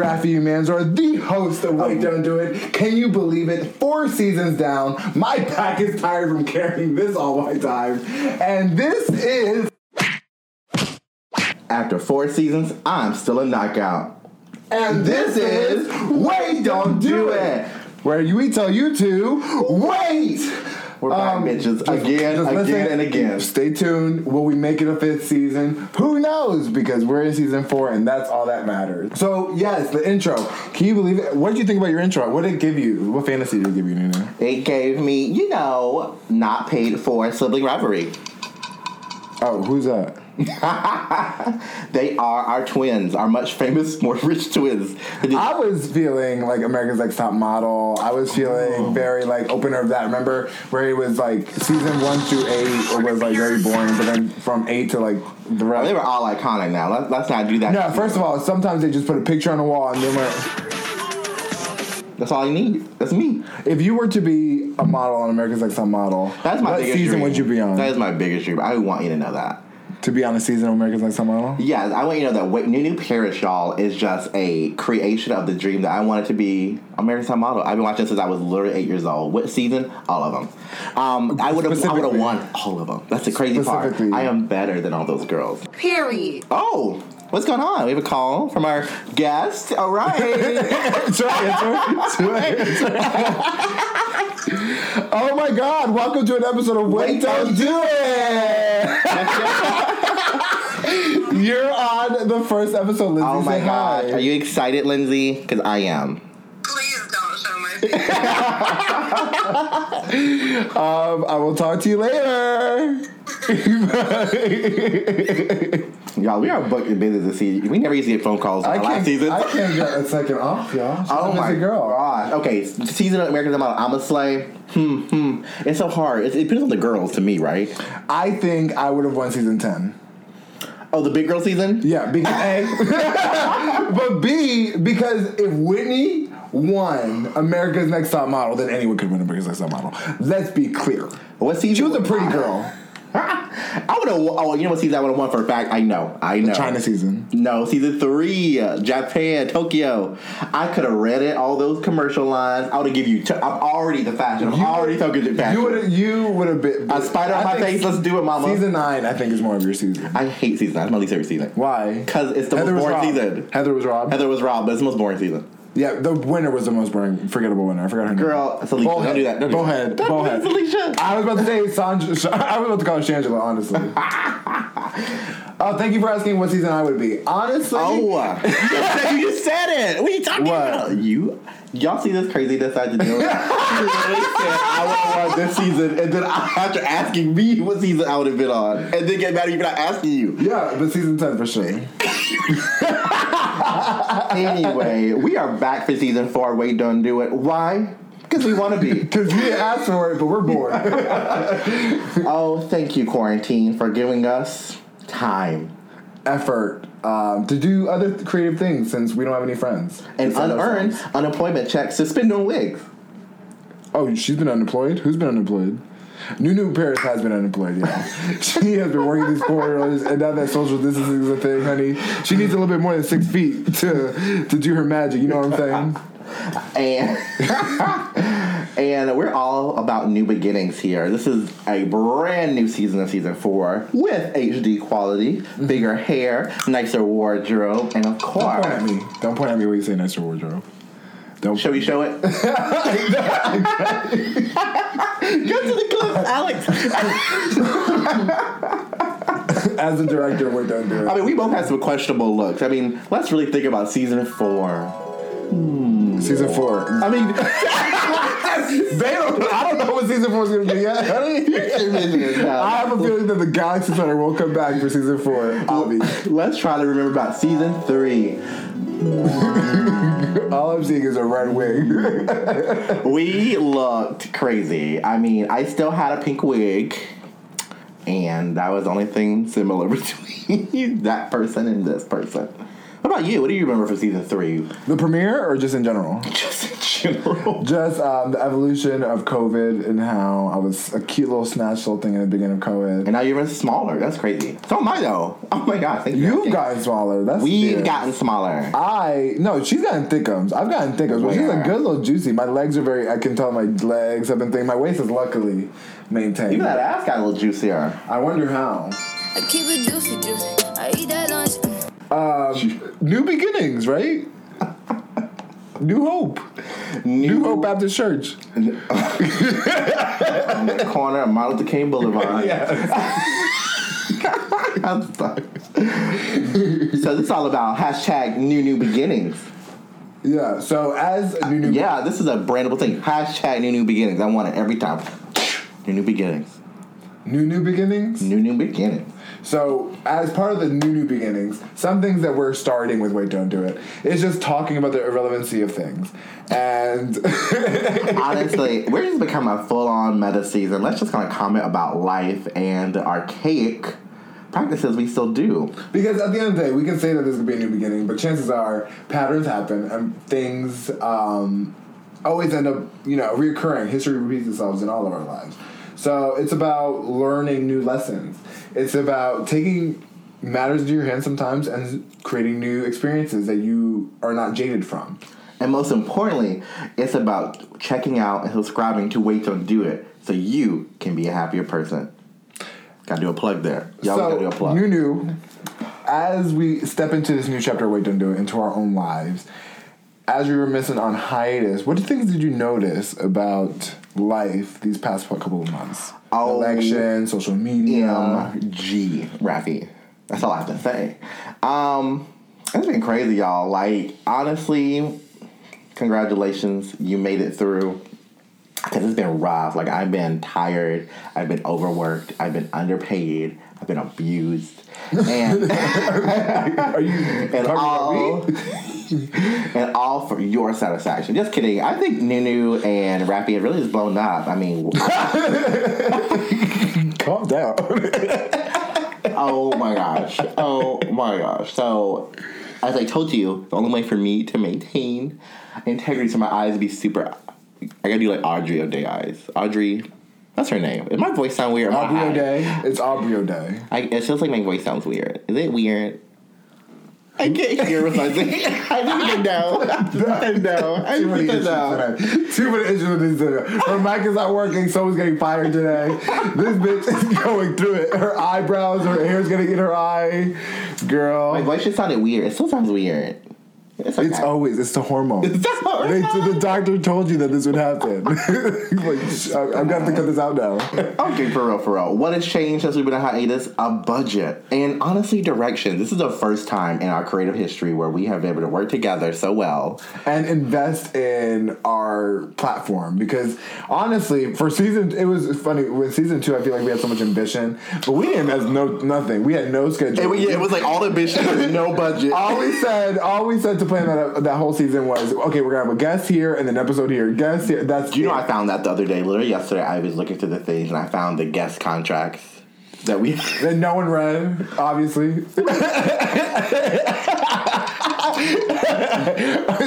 Rafi Manzor, the host of Wait Don't Do It. Can you believe it? 4 seasons down. My back is tired from carrying this all my time. And this is... After 4 seasons, I'm still a knockout. And this is Wait Don't Do It, where we tell you to wait. We're back, bitches. Again and again. Stay tuned. Will we make it a 5th season? Who knows? Because we're in season 4, and that's all that matters. So, yes, the intro. Can you believe it? What did you think about your intro? What did it give you? What fantasy did it give you, Nina? It gave me, not paid for Sibling Rivalry. Oh, who's that? They are our twins, our much famous, more rich twins. I was feeling like America's Next Top Model. I was feeling very like opener of that. Remember where it was like season 1 through 8, it was like very boring, but then from 8 to like the rest. They were all iconic now. Let's not do that. No, first of all, sometimes they just put a picture on the wall and then went. That's all I need. That's me. If you were to be a model on America's Next Top Model, that's my biggest dream. Would you be on? That is my biggest dream. I want you to know that. To be on a season of America's Next Top Model? Yeah, I want you to know that Nunu Parashaw is just a creation of the dream that I wanted to be America's Next Top Model. I've been watching since I was literally 8 years old. What season? All of them. I would have won all of them. That's the crazy part. I am better than all those girls. Period. Oh, what's going on? We have a call from our guest. All right. Oh my God! Welcome to an episode of Wait Don't Do It. You're on the first episode, Lindsay. Oh, my God. Are you excited, Lindsay? Because I am. Please don't show my face. I will talk to you later. Y'all, we are booked in business this season. We never used to get phone calls last season. I can't get a second off, y'all. She's oh my God. Okay, season of American Idol, I'm a slave. It's so hard. It depends on the girls to me, right? I think I would have won season 10. Oh, the big girl season? Yeah, because A. But B, because if Whitney won America's Next Top Model, then anyone could win America's Next Top Model. Let's be clear. What season? She was a pretty girl. I would have. Oh, you know what season I would have won for a fact? I know. The China season. No, season 3, Japan, Tokyo. I could have read it. All those commercial lines. I would have given you. I'm already the fashion. I'm already Tokyo fashion. You would have been. A spider on my face. Let's do it, mama. Season 9, I think, is more of your season. I hate season 9. It's my least favorite season. Why? Because it's the most boring season. Heather was robbed, but it's the most boring season. Yeah, the winner was the most boring, forgettable winner. I forgot her name. Girl, Salisha. Don't do that. Bullhead. Salisha. I was about to say Sandra. I was about to call her Shangela, honestly. Thank you for asking what season I would be. Honestly. Oh. You just said it. What are you talking about? Y'all see this crazy decide to do it? She literally said, I would have won this season, and then after asking me what season I would have been on, and then get mad at you for not asking you. Yeah, but season 10 for sure. Anyway, we are back for season 4. Wait, don't do it. Why? Because we want to be. Because we didn't ask for it, but we're bored. Oh, thank you, quarantine, for giving us time, effort, to do other creative things since we don't have any friends. And unearned unemployment checks to spend on wigs. Oh, she's been unemployed? Who's been unemployed? Nunu Paris has been unemployed, yeah. She has been working these corridors, and now that social distancing is a thing, honey, she needs a little bit more than 6 feet to do her magic, you know what I'm saying? And we're all about new beginnings here. This is a brand new season of season 4 with HD quality, bigger hair, nicer wardrobe, and of course... Don't point at me when you say nicer wardrobe. Shall we show it? Go to the clips, Alex. As the director, we're done doing it. I mean, we both had some questionable looks. I mean, let's really think about season 4. Season 4. I mean, I don't know what season 4 is going to be yet. I have a feeling that the Galaxy Center will come back for season 4. Let's try to remember about season 3. All I'm seeing is a red wig. We looked crazy. I mean, I still had a pink wig, and that was the only thing similar between that person and this person. What about you? What do you remember from season 3? The premiere or just in general? Just in general. Just the evolution of COVID and how I was a cute little snatch little thing in the beginning of COVID. And now you're even smaller. That's crazy. So am I, though. Oh, my God. You've gotten smaller. That's We've gotten smaller. No, she's gotten thickums. I've gotten thickums. But she's a good little juicy. My legs are I can tell my legs have been thin. My waist is luckily maintained. Even that ass got a little juicier. I wonder how. I keep it juicy, juicy. I eat that lunch. New beginnings, right? New hope. New Hope Baptist Church. On the corner of Martin Luther King Boulevard. I'm sorry. So it's all about hashtag new beginnings. Yeah. So as new yeah, this is a brandable thing. Hashtag new beginnings. I want it every time. New beginnings. New beginnings? New beginnings. So, as part of the new beginnings, some things that we're starting with Wait Don't Do It is just talking about the irrelevancy of things. And honestly, we're just becoming a full-on meta season. Let's just kind of comment about life and the archaic practices we still do. Because at the end of the day, we can say that this could be a new beginning, but chances are patterns happen and things always end up, reoccurring. History repeats itself in all of our lives. So it's about learning new lessons. It's about taking matters into your hands sometimes and creating new experiences that you are not jaded from. And most importantly, it's about checking out and subscribing to Wait Don't Do It so you can be a happier person. Gotta do a plug there. Y'all gotta do a plug. Nunu, as we step into this new chapter of Wait Don't Do It, into our own lives, as we were missing on hiatus, what things did you notice about life these past couple of months? Election, social media. MG, Rafi. That's all I have to say. It's been crazy, y'all. Honestly, congratulations. You made it through. Because it's been rough. I've been tired. I've been overworked. I've been underpaid. I've been abused. And and all for your satisfaction. Just kidding. I think Nunu and Rafi have really just blown up. Calm down. Oh my gosh. So, as I told you, the only way for me to maintain integrity to my eyes would be super. I gotta do Aubrey O'Day eyes. Aubrey. That's her name. Does my voice sound weird? Aubrey O'Day. It's Aubrey O'Day. It feels like my voice sounds weird. Is it weird? I can't hear what I'm saying. I didn't know. Too many issues with this. Her mic is not working. Someone's getting fired today. This bitch is going through it. Her eyebrows, her hair's getting in her eye. Girl. My voice just sounded weird. It still sounds weird. It's the hormones. The doctor told you that this would happen. I'm gonna have to cut this out now. Okay, for real. What has changed since we've been on hiatus? A budget and honestly, direction. This is the first time in our creative history where we have been able to work together so well and invest in our platform. Because honestly, it was funny with season 2. I feel like we had so much ambition, but we didn't have nothing. We had no schedule. It was like all ambition, no budget. All we said to plan that whole season was, okay, we're going to have a guest here and an episode here, guest here. I found that the other day. Literally yesterday, I was looking through the things and I found the guest contracts that no one read, obviously.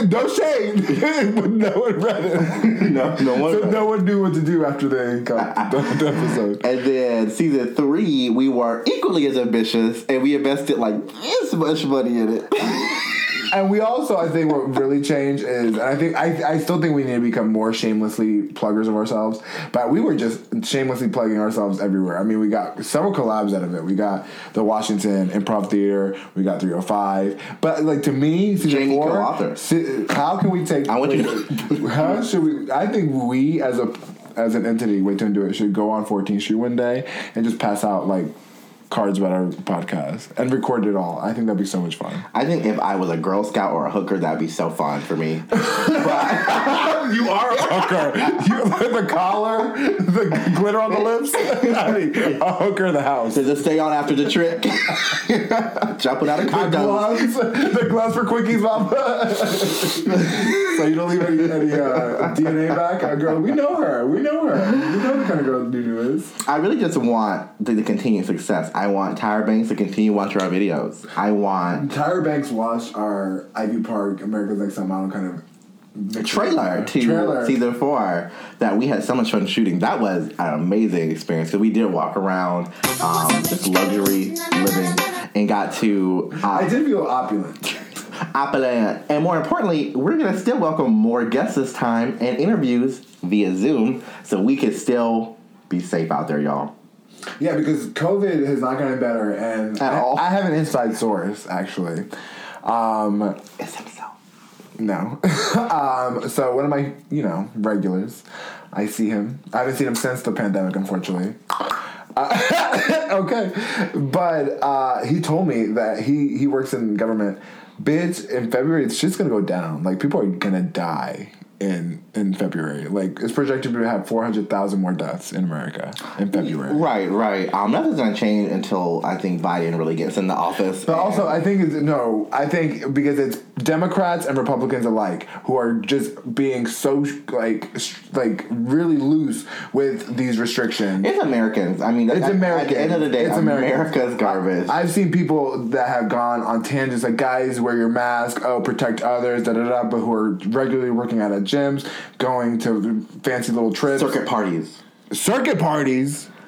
No shade, but no one read it. No one read it. No one knew what to do after they got the episode. And then season 3, we were equally as ambitious and we invested this much money in it. And we also, I think, what really changed is, and I still think we need to become more shamelessly pluggers of ourselves. But we were just shamelessly plugging ourselves everywhere. We got several collabs out of it. We got the Washington Improv Theater. We got 305. But to me, season 4, how can we take? I want you to. How should we? I think we as an entity, Wait Don't Do It, should go on 14th Street one day and just pass out cards about our podcast and record it all. I think that'd be so much fun. I think if I was a Girl Scout or a hooker, that'd be so fun for me. You are a hooker. The collar, the glitter on the lips. A hooker in the house. Does it stay on after the trick? Jumping out of condoms. The gloves for quickies, mama. So you don't leave any DNA back? Girl, we know her. We know the kind of girl Nunu is. I really just want the continued success. I want Tyra Banks to continue to watch our videos. I want Tyra Banks watch our Ivy Park, America's Next Top Model kind of trailer to season 4 that we had so much fun shooting. That was an amazing experience because we did walk around just luxury living and got to I did feel opulent, and more importantly, we're going to still welcome more guests this time and interviews via Zoom so we can still be safe out there, y'all. Yeah, because COVID has not gotten better and at all. I have an inside source actually. It's himself. No. So one of my, regulars, I see him. I haven't seen him since the pandemic, unfortunately. Okay. But he told me that he works in government. Bitch, in February, it's just going to go down. Like, people are going to die in February. Like, it's projected to have 400,000 more deaths in America in February. Right. Nothing's going to change until I think Biden really gets in the office. But also, I think because it's Democrats and Republicans alike who are just being so, like really loose with these restrictions. It's Americans. I mean, it's American. At the end of the day, it's America's garbage. I've seen people that have gone on tangents like, guys, wear your mask, protect others, da-da-da, but who are regularly working out at gyms, going to fancy little trips. Circuit parties?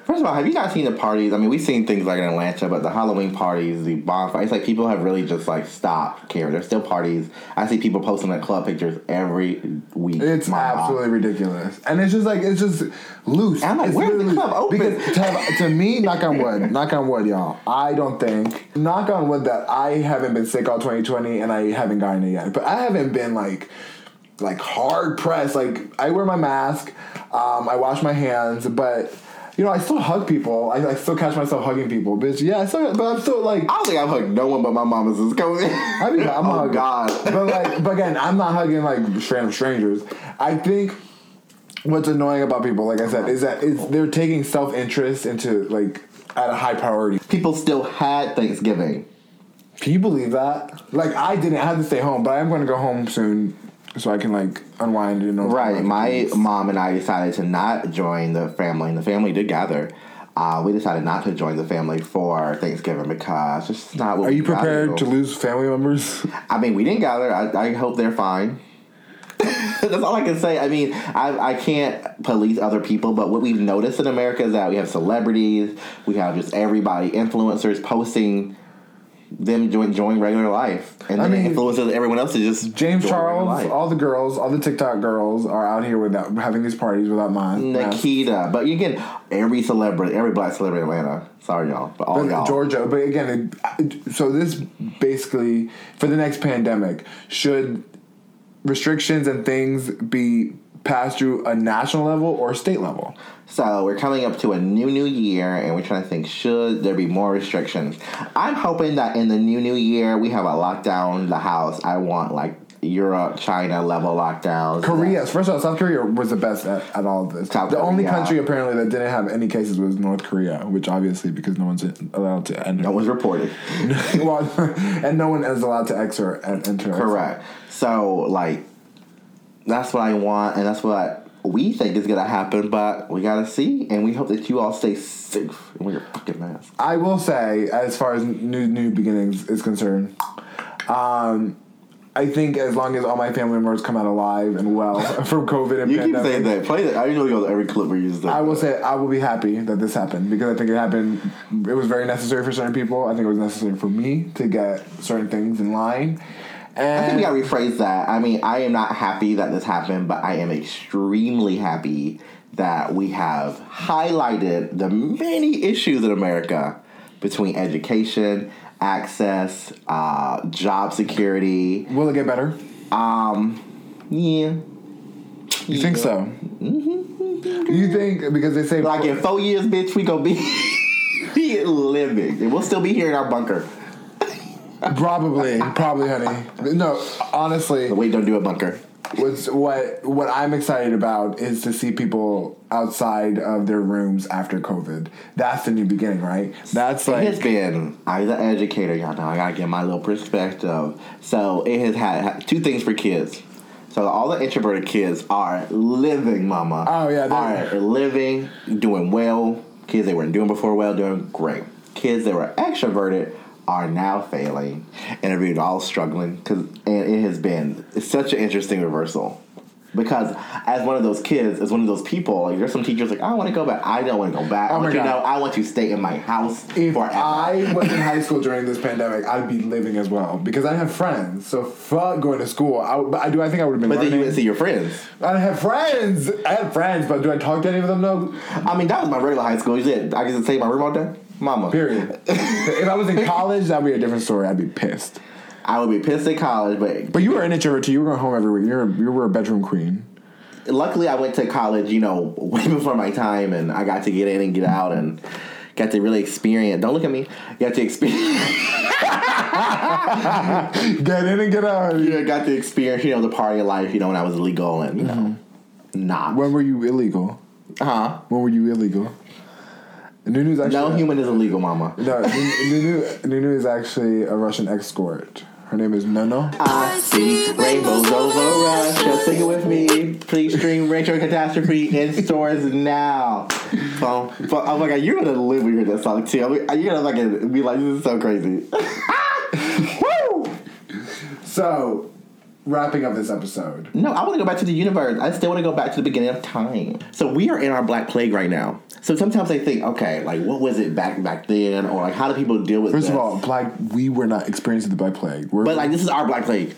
First of all, have you not seen the parties? I mean, we've seen things like in Atlanta, but the Halloween parties, the bonfire, it's like people have really just like stopped caring. There's still parties. I see people posting like club pictures every week. It's absolutely ridiculous. And it's just like, it's just loose. And I'm like, where's the club open? Because to me, knock on wood, y'all, I don't think, knock on wood that I haven't been sick all 2020 and I haven't gotten it yet. But I haven't been like hard pressed. Like, I wear my mask, I wash my hands, but... I still hug people. I still catch myself hugging people, bitch. Yeah, but I'm still like... I don't think I've hugged no one but my mama's is coming. I mean, I'm a hugger. God. But again, I'm not hugging, random strangers. I think what's annoying about people, like I said, is that they're taking self-interest into, at a high priority. People still had Thanksgiving. Can you believe that? I didn't have to stay home, but I am going to go home soon. So I can, unwind. Right. My mom and I decided to not join the family, and the family did gather. We decided not to join the family for Thanksgiving because it's just not what we Are you prepared to lose family members? I mean, we didn't gather. I hope they're fine. That's all I can say. I mean, I can't police other people, but what we've noticed in America is that we have celebrities, we have just everybody, influencers posting... them enjoying regular life, and then it influences everyone else to just James Charles, all the girls, all the TikTok girls are out here without having these parties without mine. Nikita, but again, every black celebrity in Atlanta. Sorry, y'all, but all y'all. Georgia, but again, so this basically for the next pandemic, should restrictions and things be passed through a national level or state level? So we're coming up to a new year, and we're trying to think, should there be more restrictions? I'm hoping that in the new year, we have a lockdown in the house. I want, Europe, China level lockdowns. Korea. First of all, South Korea was the best at all of this. Only country apparently that didn't have any cases was North Korea, which obviously because no one's allowed to enter. No one's reported. And no one is allowed to exit and enter. Correct. So, that's what I want, and that's what we think is going to happen, but we got to see, and we hope that you all stay safe and wear your fucking mask. I will say, as far as new beginnings is concerned, I think as long as all my family members come out alive and well from COVID and you pandemic. You keep saying that. Play that. I usually go to every clip where you use that. I will say I will be happy that this happened because I think it happened. It was very necessary for certain people. I think it was necessary for me to get certain things in line. And I think we gotta rephrase that. I mean, I am not happy that this happened, but I am extremely happy that we have highlighted the many issues in America between education, access, job security. Will it get better? Yeah. You think so? Mm-hmm. You think, because they say... in 4 years, bitch, we gonna be living. And we'll still be here in our bunker. Probably, honey. No, honestly. Wait, don't do a bunker. What I'm excited about is to see people outside of their rooms after COVID. That's the new beginning, right? That's it has been. I'm an educator, y'all know. I gotta give my little perspective. So it has had two things for kids. So all the introverted kids are living, mama. Oh yeah, they are living, doing well. Kids they weren't doing before well, doing great. kids that were extroverted are now failing, and everybody's all struggling. And it has been such an interesting reversal. Because as one of those kids, as one of those people, like there's some teachers like, I don't want to go back. I don't want to go back. Oh my God. You know, I want to stay in my house forever. If I was in high school during this pandemic, I'd be living as well. Because I have friends. So fuck going to school. I think I would have been learning. But then you wouldn't see your friends. I have friends. But do I talk to any of them though? I mean, that was my regular high school. You said I used to take my room all day? Mama. Period. If I was in college, that would be a different story. I'd be pissed. I would be pissed at college, but you were an introvert too. You were going home every week. You were a bedroom queen. Luckily, I went to college, you know, way before my time, and I got to get in and get out, and got to really experience. Don't look at me. Got to experience. Get in and get out. Yeah, got to experience, you know, the party of life. You know, when I was illegal and you know, not. When were you illegal? Huh? When were you illegal? Nunu's actually no human is illegal, mama. No, Nunu is actually a Russian escort. Her name is Nunu. I see rainbows over Russia. Sing it with me. Please stream Retro Catastrophe in stores now. Oh my God, you're gonna live when you hear that song too. You're gonna fucking be like, this is so crazy. Woo! So, wrapping up this episode. No, I want to go back to the universe. I still want to go back to the beginning of time. So we are in our Black Plague right now. So sometimes I think, okay, like what was it back then, or like how do people deal with? First of all, we were not experiencing the Black Plague. But like this is our Black Plague.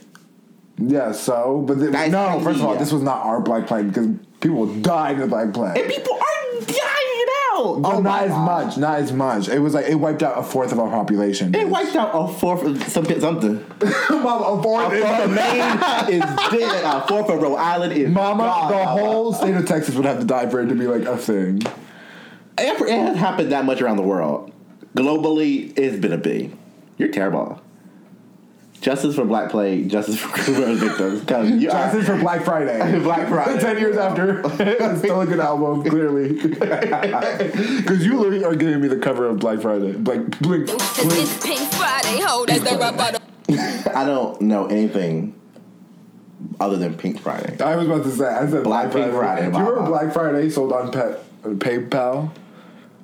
Yeah. So, but no. First of all, this was not our Black Plague because people died in the Black Plague. And people are dying out. But not as much. It was like it wiped out a fourth of our population. It wiped out a fourth of something. Mama, a fourth of Maine is dead. A fourth of Rhode Island is. Mama, gone. The whole state of Texas would have to die for it to be like a thing. It has happened that much around the world. Globally, it's been a big. You're terrible. Justice for Black Plague, justice for victims. Justice for Black Friday. Black Friday. 10 years after. It's still a good album, clearly. Because you literally are giving me the cover of Black Friday. Blink. It's Pink Friday. Hold as they're about to. I don't know anything other than Pink Friday. I was about to say, I said Black Friday. Do you remember Black Friday sold on PayPal?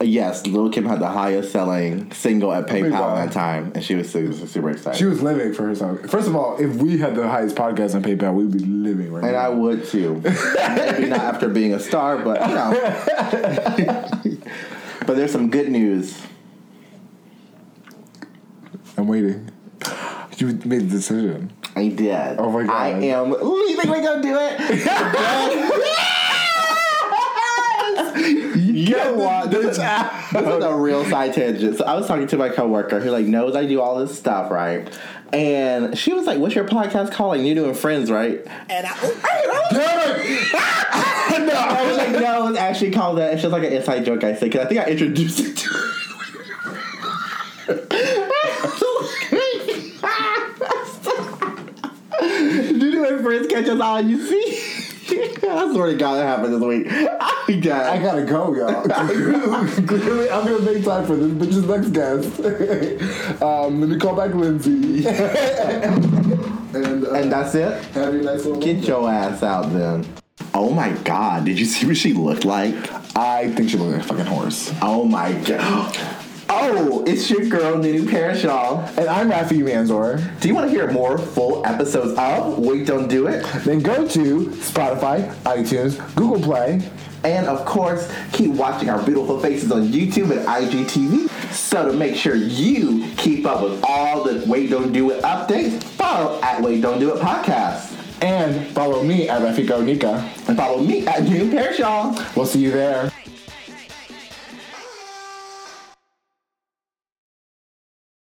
Yes, Lil Kim had the highest selling single at PayPal at that time, and she was super excited. She was living for herself. First of all, if we had the highest podcast on PayPal, we'd be living right now. And I would too. Maybe not after being a star, but you know. But there's some good news. I'm waiting. You made the decision. I did. Oh my God. I am. Ooh, you think we're gonna do it? You want this? This is a real side tangent. So I was talking to my coworker who like knows I do all this stuff, right? And she was like, "What's your podcast called? Like, you doing Friends, right?" And I was like, "No, it's actually called that." It's just like an inside joke I said because I think I introduced it to her. You and Friends catch us all you see. I swear to God, that happened this week. I gotta go, y'all. Clearly, I'm gonna make time for this bitch's next guest. Let me call back Lindsay. and that's it. Have a nice little get your ass out, then. Oh my God, did you see what she looked like? I think she looked like a fucking horse. Oh my God. Oh, it's your girl, Nunu Parashaw. And I'm Rafi Manzor. Do you want to hear more full episodes of Wait Don't Do It? Then go to Spotify, iTunes, Google Play. And, of course, keep watching our beautiful faces on YouTube and IGTV. So to make sure you keep up with all the Wait Don't Do It updates, follow at Wait Don't Do It Podcast. And follow me at Rafiko Nika. And follow me at Nunu Parashaw. We'll see you there.